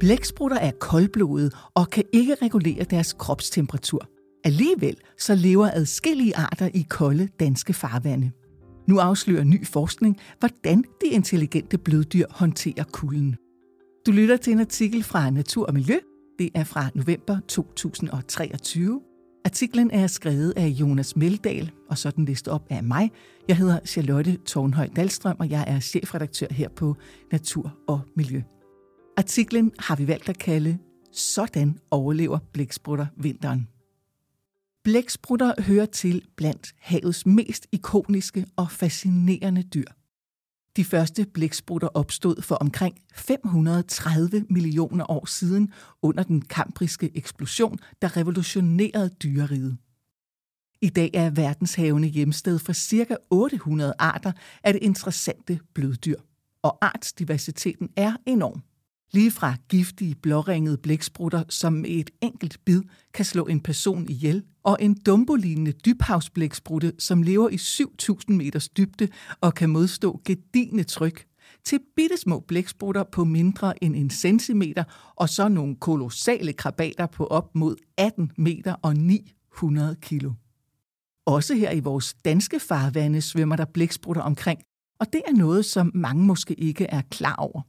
Blæksprutter er koldblodede og kan ikke regulere deres kropstemperatur. Alligevel så lever adskillige arter i kolde danske farvande. Nu afslører ny forskning, hvordan de intelligente bløddyr håndterer kulden. Du lytter til en artikel fra Natur og Miljø. Det er fra november 2023. Artiklen er skrevet af Jonas Meldal, og så den læst op af mig. Jeg hedder Charlotte Tornhøj Dahlstrøm, og jeg er chefredaktør her på Natur og Miljø. Artiklen har vi valgt at kalde "Sådan overlever blæksprutter vinteren". Blæksprutter hører til blandt havets mest ikoniske og fascinerende dyr. De første blæksprutter opstod for omkring 530 millioner år siden under den kambriske eksplosion, der revolutionerede dyreriget. I dag er verdenshavene hjemsted for ca. 800 arter af det interessante bløddyr, og artsdiversiteten er enorm. Lige fra giftige blåringede blæksprutter, som med et enkelt bid kan slå en person ihjel, og en dumbolignende dybhavsblæksprutte, som lever i 7.000 meters dybde og kan modstå gedigne tryk, til bittesmå blæksprutter på mindre end 1 centimeter, og så nogle kolossale krabater på op mod 18 meter og 900 kilo. Også her i vores danske farvande svømmer der blæksprutter omkring, og det er noget, som mange måske ikke er klar over.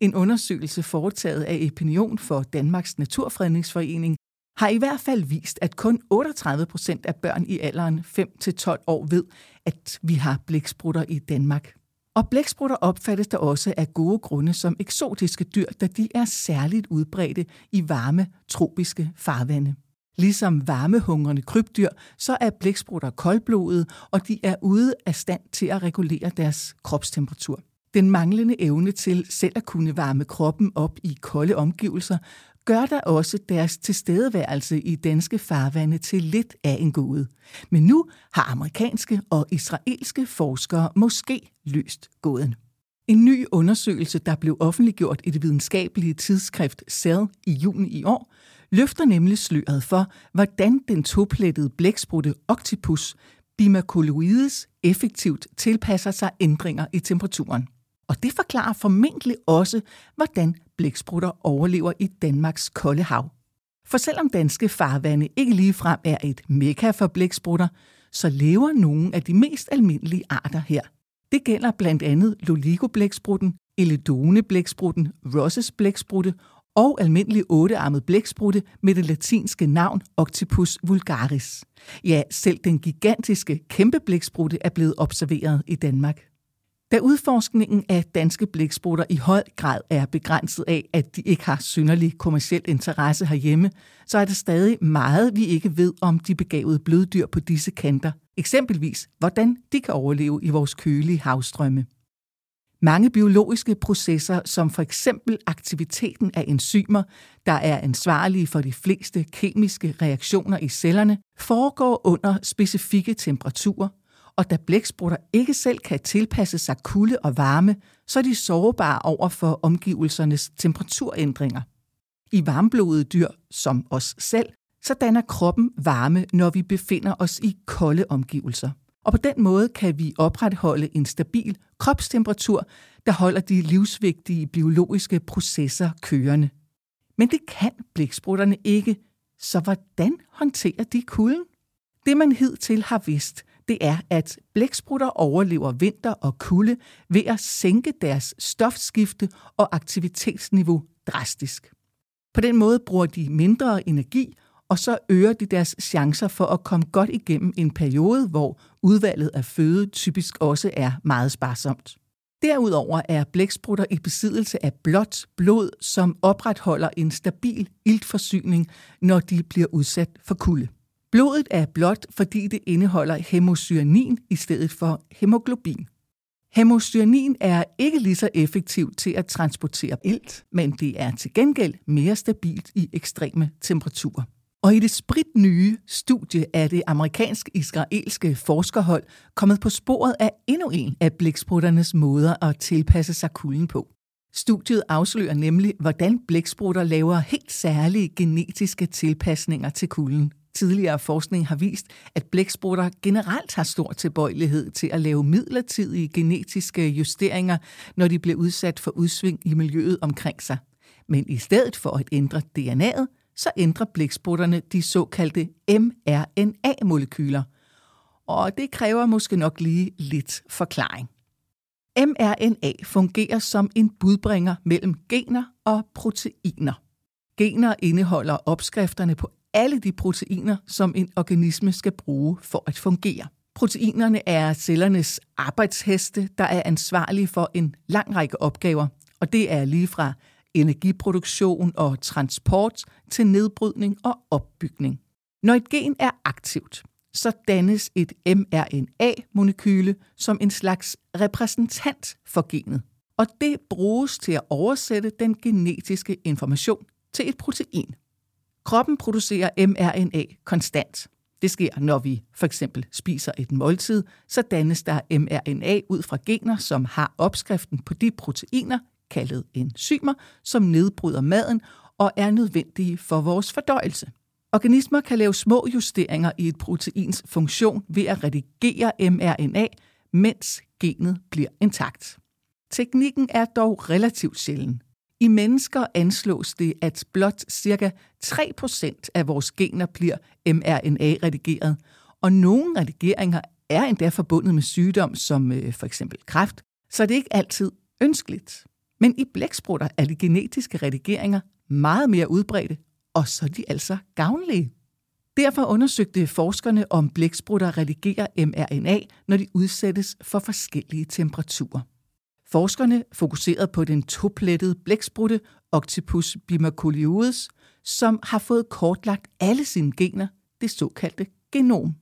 En undersøgelse foretaget af Epinion for Danmarks Naturfredningsforening har i hvert fald vist, at kun 38% af børn i alderen 5-12 år ved, at vi har blæksprutter i Danmark. Og blæksprutter opfattes der også af gode grunde som eksotiske dyr, da de er særligt udbredte i varme, tropiske farvande. Ligesom varmehungrende krybdyr, så er blæksprutter koldblodede, og de er ude af stand til at regulere deres kropstemperatur. Den manglende evne til selv at kunne varme kroppen op i kolde omgivelser, gør der også deres tilstedeværelse i danske farvande til lidt af en gåde. Men nu har amerikanske og israelske forskere måske løst gåden. En ny undersøgelse, der blev offentliggjort i det videnskabelige tidsskrift Cell i juni i år, løfter nemlig sløret for, hvordan den toplettede blæksprutte Octopus bimaculoides effektivt tilpasser sig ændringer i temperaturen. Og det forklarer formentlig også, hvordan blæksprutter overlever i Danmarks kolde hav. For selvom danske farvande ikke ligefrem er et mekka for blæksprutter, så lever nogle af de mest almindelige arter her. Det gælder blandt andet loligoblæksprutten, eledoneblæksprutten, Rosses blæksprutte og almindelig 8-armet blæksprutte med det latinske navn Octopus vulgaris. Ja, selv den gigantiske kæmpe blæksprutte er blevet observeret i Danmark. Da udforskningen af danske blæksprutter i høj grad er begrænset af, at de ikke har synderlig kommerciel interesse herhjemme, så er der stadig meget, vi ikke ved om de begavede bløddyr på disse kanter. Eksempelvis, hvordan de kan overleve i vores kølige havstrømme. Mange biologiske processer, som for eksempel aktiviteten af enzymer, der er ansvarlige for de fleste kemiske reaktioner i cellerne, foregår under specifikke temperaturer, og da blæksprutter ikke selv kan tilpasse sig kulde og varme, så er de sårbare over for omgivelsernes temperaturændringer. I varmblodede dyr, som os selv, så danner kroppen varme, når vi befinder os i kolde omgivelser. Og på den måde kan vi opretholde en stabil kropstemperatur, der holder de livsvigtige biologiske processer kørende. Men det kan blæksprutterne ikke, så hvordan håndterer de kulden? Det man hidtil har vidst, det er, at blæksprutter overlever vinter og kulde ved at sænke deres stofskifte og aktivitetsniveau drastisk. På den måde bruger de mindre energi, og så øger de deres chancer for at komme godt igennem en periode, hvor udvalget af føde typisk også er meget sparsomt. Derudover er blæksprutter i besiddelse af blåt blod, som opretholder en stabil iltforsyning, når de bliver udsat for kulde. Blodet er blåt, fordi det indeholder hæmocyanin i stedet for hæmoglobin. Hæmocyanin er ikke lige så effektivt til at transportere ilt, men det er til gengæld mere stabilt i ekstreme temperaturer. Og i det spritnye studie af det amerikansk-israelske forskerhold kommet på sporet af endnu en af blæksprutternes måder at tilpasse sig kulden på. Studiet afslører nemlig, hvordan blæksprutter laver helt særlige genetiske tilpasninger til kulden. Tidligere forskning har vist, at blæksprutter generelt har stor tilbøjelighed til at lave midlertidige genetiske justeringer, når de bliver udsat for udsving i miljøet omkring sig. Men i stedet for at ændre DNA'et, så ændrer blæksprutterne de såkaldte mRNA-molekyler. Og det kræver måske nok lige lidt forklaring. mRNA fungerer som en budbringer mellem gener og proteiner. Gener indeholder opskrifterne på alle de proteiner, som en organisme skal bruge for at fungere. Proteinerne er cellernes arbejdsheste, der er ansvarlige for en lang række opgaver, og det er lige fra energiproduktion og transport til nedbrydning og opbygning. Når et gen er aktivt, så dannes et mRNA-molekyle som en slags repræsentant for genet, og det bruges til at oversætte den genetiske information til et protein. Kroppen producerer mRNA konstant. Det sker, når vi for eksempel spiser et måltid, så dannes der mRNA ud fra gener, som har opskriften på de proteiner, kaldet enzymer, som nedbryder maden og er nødvendige for vores fordøjelse. Organismer kan lave små justeringer i et proteins funktion ved at redigere mRNA, mens genet bliver intakt. Teknikken er dog relativt sjælden. I mennesker anslås det, at blot ca. 3% af vores gener bliver mRNA-redigeret, og nogle redigeringer er endda forbundet med sygdom som f.eks. kræft, så det er ikke altid ønskeligt. Men i blæksprutter er de genetiske redigeringer meget mere udbredte, og så er de altså gavnlige. Derfor undersøgte forskerne, om blæksprutter redigerer mRNA, når de udsættes for forskellige temperaturer. Forskerne fokuserede på den toplettede blæksprutte Octopus bimaculoides, som har fået kortlagt alle sine gener, det såkaldte genom.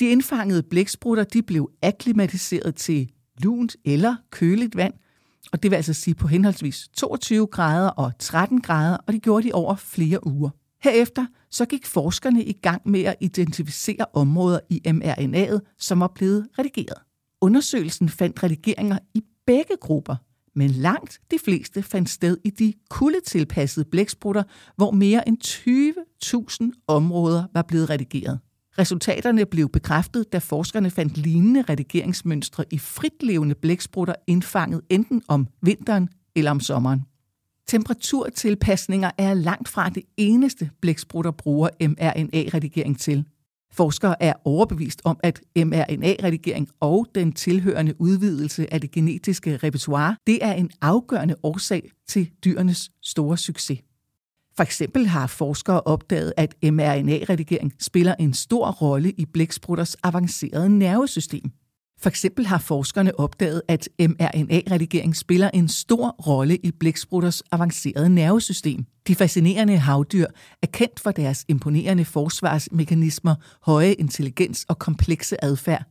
De indfangede blæksprutter blev akklimatiseret til lunt eller køligt vand, og det vil altså sige på henholdsvis 22 grader og 13 grader, og det gjorde de over flere uger. Herefter så gik forskerne i gang med at identificere områder i mRNA'et, som var blevet redigeret. Undersøgelsen fandt redigeringer i begge grupper, men langt de fleste fandt sted i de kuldetilpassede blæksprutter, hvor mere end 20.000 områder var blevet redigeret. Resultaterne blev bekræftet, da forskerne fandt lignende redigeringsmønstre i fritlevende blæksprutter indfanget enten om vinteren eller om sommeren. Temperaturtilpasninger er langt fra det eneste blæksprutter bruger mRNA-redigering til. Forskere er overbevist om, at mRNA-redigering og den tilhørende udvidelse af det genetiske repertoire, det er en afgørende årsag til dyrenes store succes. For eksempel har forskere opdaget, at mRNA-redigering spiller en stor rolle i blæksprutters avancerede nervesystem. For eksempel har forskerne opdaget, at mRNA-redigering spiller en stor rolle i blæksprutters avancerede nervesystem. De fascinerende havdyr er kendt for deres imponerende forsvarsmekanismer, høje intelligens og komplekse adfærd.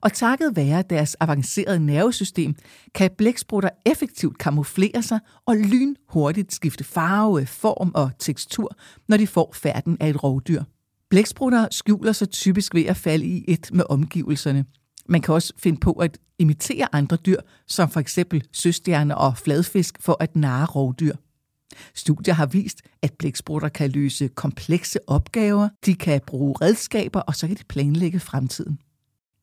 Og takket være deres avancerede nervesystem, kan blæksprutter effektivt kamuflere sig og lynhurtigt skifte farve, form og tekstur, når de får færden af et rovdyr. Blæksprutter skjuler sig typisk ved at falde i et med omgivelserne. Man kan også finde på at imitere andre dyr, som f.eks. søstjerner og fladfisk, for at narre rovdyr. Studier har vist, at blæksprutter kan løse komplekse opgaver, de kan bruge redskaber, og så kan de planlægge fremtiden.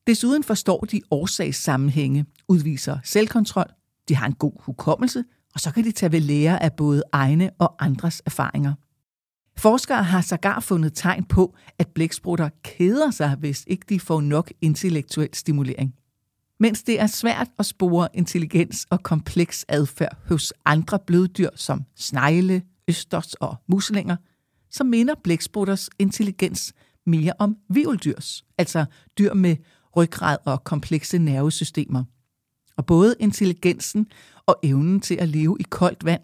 Desuden forstår de årsagssammenhænge, udviser selvkontrol, de har en god hukommelse, og så kan de tage ved lære af både egne og andres erfaringer. Forskere har sågar fundet tegn på, at blæksprutter keder sig, hvis ikke de får nok intellektuel stimulering. Mens det er svært at spore intelligens og kompleks adfærd hos andre bløddyr som snegle, østers og muslinger, så minder blæksprutters intelligens mere om hvirveldyrs, altså dyr med ryggrad og komplekse nervesystemer. Og både intelligensen og evnen til at leve i koldt vand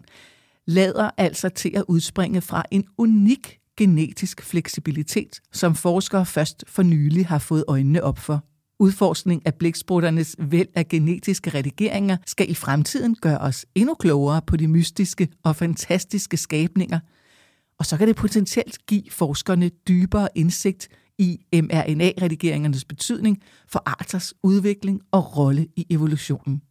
lader altså til at udspringe fra en unik genetisk fleksibilitet, som forskere først for nylig har fået øjnene op for. Udforskning af blæksprutternes væld af genetiske redigeringer skal i fremtiden gøre os endnu klogere på de mystiske og fantastiske skabninger, og så kan det potentielt give forskerne dybere indsigt i mRNA-redigeringernes betydning for arters udvikling og rolle i evolutionen.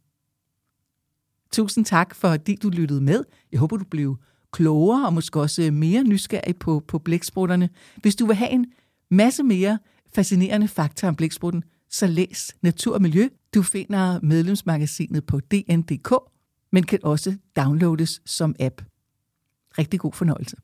Tusind tak, fordi du lyttede med. Jeg håber, du blev klogere og måske også mere nysgerrig på blæksprutterne. Hvis du vil have en masse mere fascinerende fakta om blæksprutten, så læs Natur og Miljø. Du finder medlemsmagasinet på dn.dk, men kan også downloades som app. Rigtig god fornøjelse.